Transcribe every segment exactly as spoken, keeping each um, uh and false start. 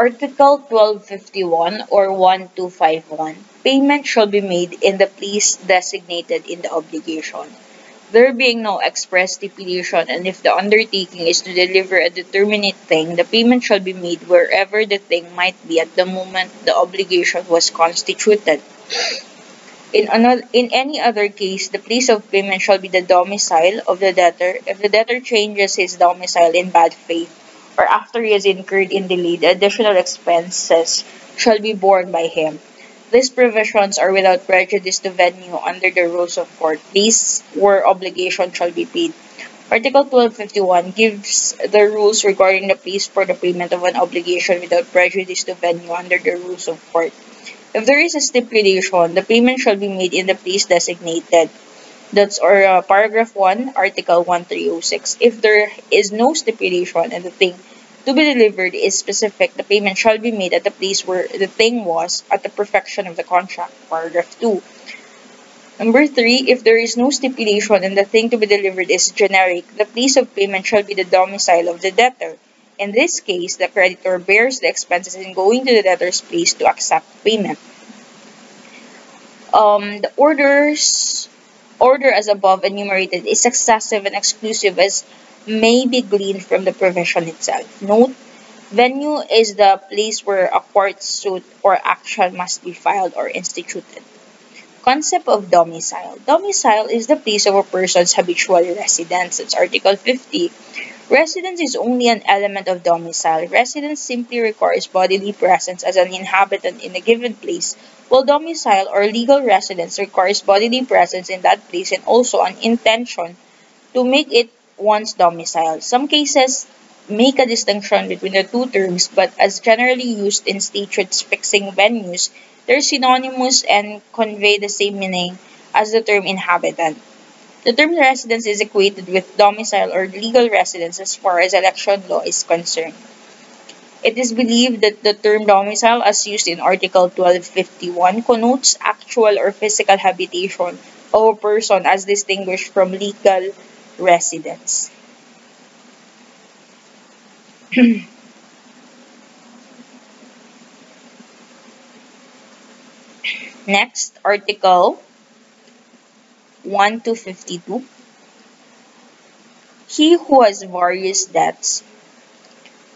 Article twelve fifty-one or twelve fifty-one, payment shall be made in the place designated in the obligation, there being no express stipulation, and if the undertaking is to deliver a determinate thing, the payment shall be made wherever the thing might be at the moment the obligation was constituted. In another, in any other case, the place of payment shall be the domicile of the debtor. If the debtor changes his domicile in bad faith, or after he has incurred in delay, the additional expenses shall be borne by him. These provisions are without prejudice to venue under the rules of court. These where obligation shall be paid. Article twelve fifty-one gives the rules regarding the place for the payment of an obligation without prejudice to venue under the rules of court. If there is a stipulation, the payment shall be made in the place designated. That's or uh, paragraph one, article thirteen oh six. If there is no stipulation and the thing to be delivered is specific, the payment shall be made at the place where the thing was at the perfection of the contract, paragraph two. Number three, if there is no stipulation and the thing to be delivered is generic, the place of payment shall be the domicile of the debtor. In this case, the creditor bears the expenses in going to the debtor's place to accept payment. Um, the orders order as above enumerated is successive and exclusive as may be gleaned from the provision itself. Note, venue is the place where a court suit or action must be filed or instituted. Concept of domicile. Domicile is the place of a person's habitual residence. That's Article fifty. Residence is only an element of domicile. Residence simply requires bodily presence as an inhabitant in a given place, while domicile or legal residence requires bodily presence in that place and also an intention to make it one's domicile. Some cases make a distinction between the two terms, but as generally used in statutes fixing venues, they're synonymous and convey the same meaning as the term inhabitant. The term residence is equated with domicile or legal residence as far as election law is concerned. It is believed that the term domicile, as used in Article twelve fifty-one, connotes actual or physical habitation of a person as distinguished from legal residence. Next, Article twelve fifty-two. He who has various debts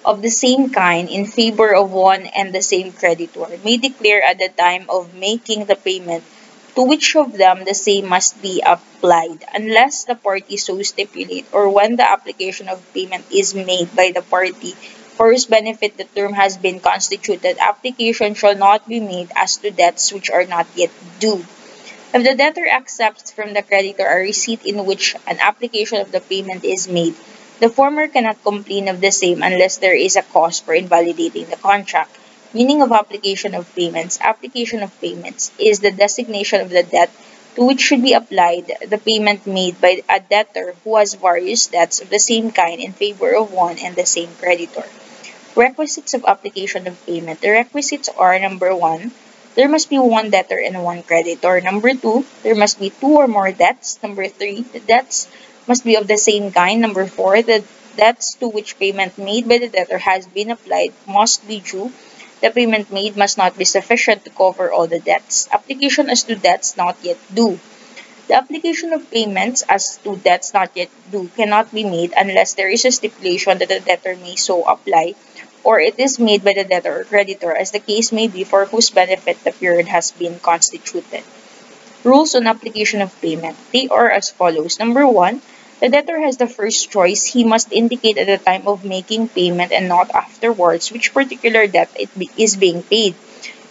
of the same kind in favor of one and the same creditor may declare at the time of making the payment to which of them the same must be applied, unless the party so stipulate, or when the application of payment is made by the party for whose benefit the term has been constituted. Application shall not be made as to debts which are not yet due. If the debtor accepts from the creditor a receipt in which an application of the payment is made, the former cannot complain of the same unless there is a cause for invalidating the contract. Meaning of application of payments. Application of payments is the designation of the debt to which should be applied the payment made by a debtor who has various debts of the same kind in favor of one and the same creditor. Requisites of application of payment. The requisites are, number one, there must be one debtor and one creditor. Number two, there must be two or more debts. Number three, the debts must be of the same kind. Number four, the debts to which payment made by the debtor has been applied must be due. The payment made must not be sufficient to cover all the debts. Application as to debts not yet due. The application of payments as to debts not yet due cannot be made unless there is a stipulation that the debtor may so apply, or it is made by the debtor or creditor, as the case may be, for whose benefit the period has been constituted. Rules on application of payment. They are as follows. Number one, the debtor has the first choice. He must indicate at the time of making payment and not afterwards which particular debt it be, is being paid.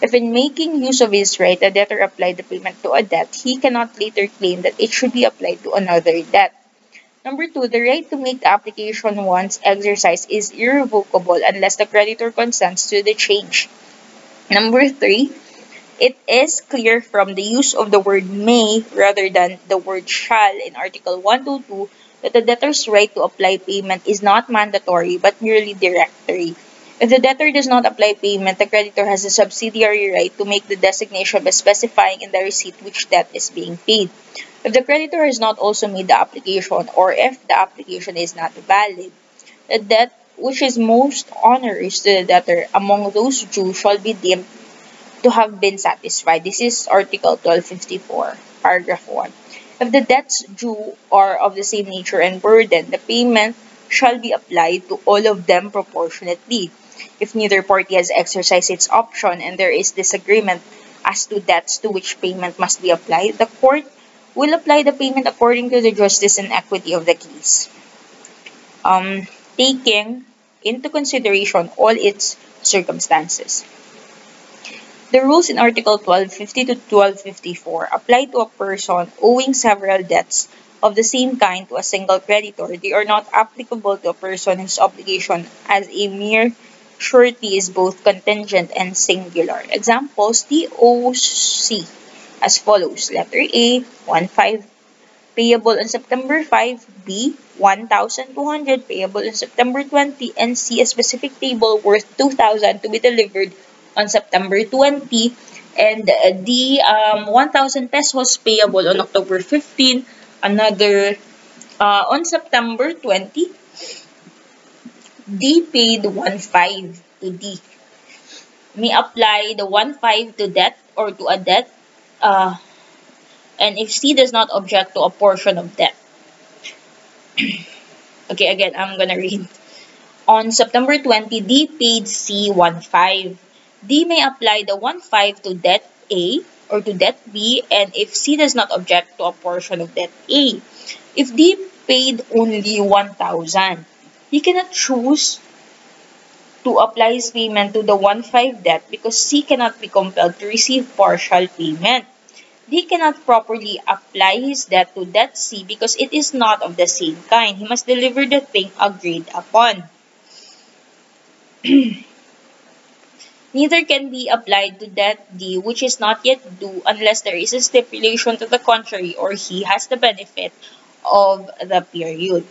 If in making use of his right, the debtor applied the payment to a debt, he cannot later claim that it should be applied to another debt. Number two, the right to make the application once exercised is irrevocable unless the creditor consents to the change. Number three, it is clear from the use of the word may rather than the word shall in Article one twenty-two that the debtor's right to apply payment is not mandatory but merely directory. If the debtor does not apply payment, the creditor has a subsidiary right to make the designation by specifying in the receipt which debt is being paid. If the creditor has not also made the application, or if the application is not valid, the debt which is most honors to the debtor among those due shall be deemed to have been satisfied. This is Article twelve fifty-four, Paragraph one. If the debts due are of the same nature and burden, the payment shall be applied to all of them proportionately. If neither party has exercised its option and there is disagreement as to debts to which payment must be applied, the court will apply the payment according to the justice and equity of the case, um, taking into consideration all its circumstances. The rules in Article twelve fifty to twelve fifty-four apply to a person owing several debts of the same kind to a single creditor. They are not applicable to a person whose obligation as a mere surety is both contingent and singular. Examples, T O C as follows. Letter A, one thousand five hundred, payable on September fifth, B, one thousand two hundred, payable on September twentieth, and C, a specific table worth two thousand to be delivered on September twentieth, and D, um, one thousand pesos payable on October fifteenth, another uh, on September twentieth, D paid one thousand five hundred to D. May apply the one thousand five hundred to debt or to a debt, uh, and if C does not object to a portion of debt. Okay, again, I'm gonna read. On September twentieth, D paid C one thousand five hundred. D may apply the one thousand five hundred to debt A or to debt B, and if C does not object to a portion of debt A. If D paid only one thousand, he cannot choose to apply his payment to the one thousand five hundred debt because C cannot be compelled to receive partial payment. D cannot properly apply his debt to debt C because it is not of the same kind. He must deliver the thing agreed upon. Neither can be applied to debt D, which is not yet due, unless there is a stipulation to the contrary or he has the benefit of the period.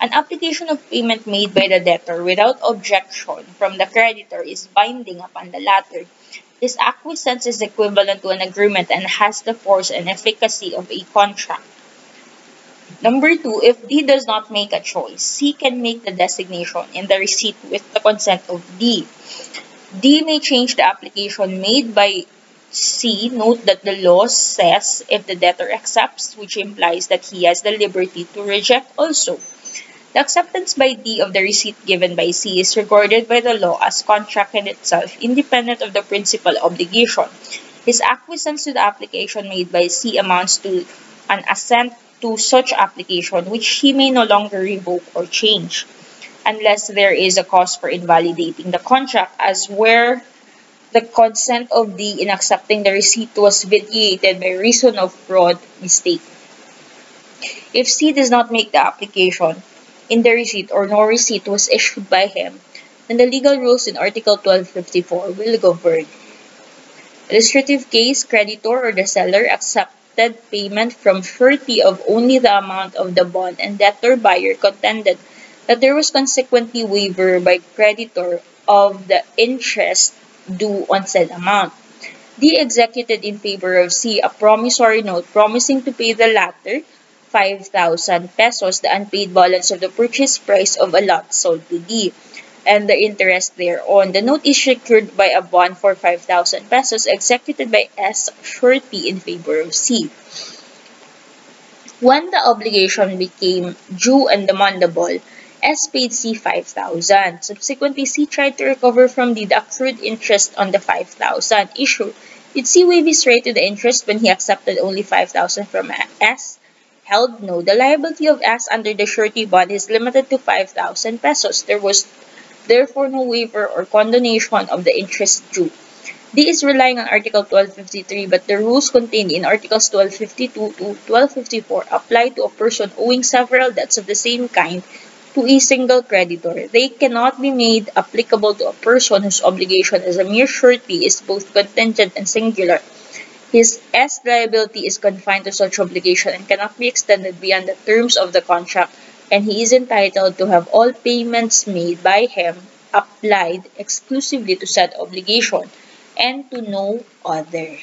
An application of payment made by the debtor without objection from the creditor is binding upon the latter. This acquiescence is equivalent to an agreement and has the force and efficacy of a contract. Number two, if D does not make a choice, C can make the designation in the receipt with the consent of D. D may change the application made by C. Note that the law says if the debtor accepts, which implies that he has the liberty to reject also. The acceptance by D of the receipt given by C is regarded by the law as contract in itself, independent of the principal obligation. His acquiescence to the application made by C amounts to an assent to such application, which he may no longer revoke or change, unless there is a cause for invalidating the contract, as where the consent of D in accepting the receipt was vitiated by reason of fraud, mistake. If C does not make the application in the receipt or no receipt was issued by him, then the legal rules in Article twelve fifty-four will govern. Illustrative case, creditor or the seller accepted payment from surety of only the amount of the bond, and debtor buyer contended that there was consequently waiver by creditor of the interest due on said amount. D executed in favor of C a promissory note promising to pay the latter five thousand pesos, the unpaid balance of the purchase price of a lot sold to D, and the interest thereon. The note is secured by a bond for five thousand pesos executed by S surety in favor of C. When the obligation became due and demandable, S paid C five thousand. Subsequently, C tried to recover from D the accrued interest on the five thousand issued. Did C waive his right to the interest when he accepted only five thousand from S? Held no. The liability of S under the surety bond is limited to five thousand pesos. There was therefore no waiver or condonation of the interest due. D is relying on Article twelve fifty-three, but the rules contained in Articles twelve fifty-two to twelve fifty-four apply to a person owing several debts of the same kind to a single creditor. They cannot be made applicable to a person whose obligation as a mere surety is both contingent and singular. His S liability is confined to such obligation and cannot be extended beyond the terms of the contract, and he is entitled to have all payments made by him applied exclusively to said obligation and to no other.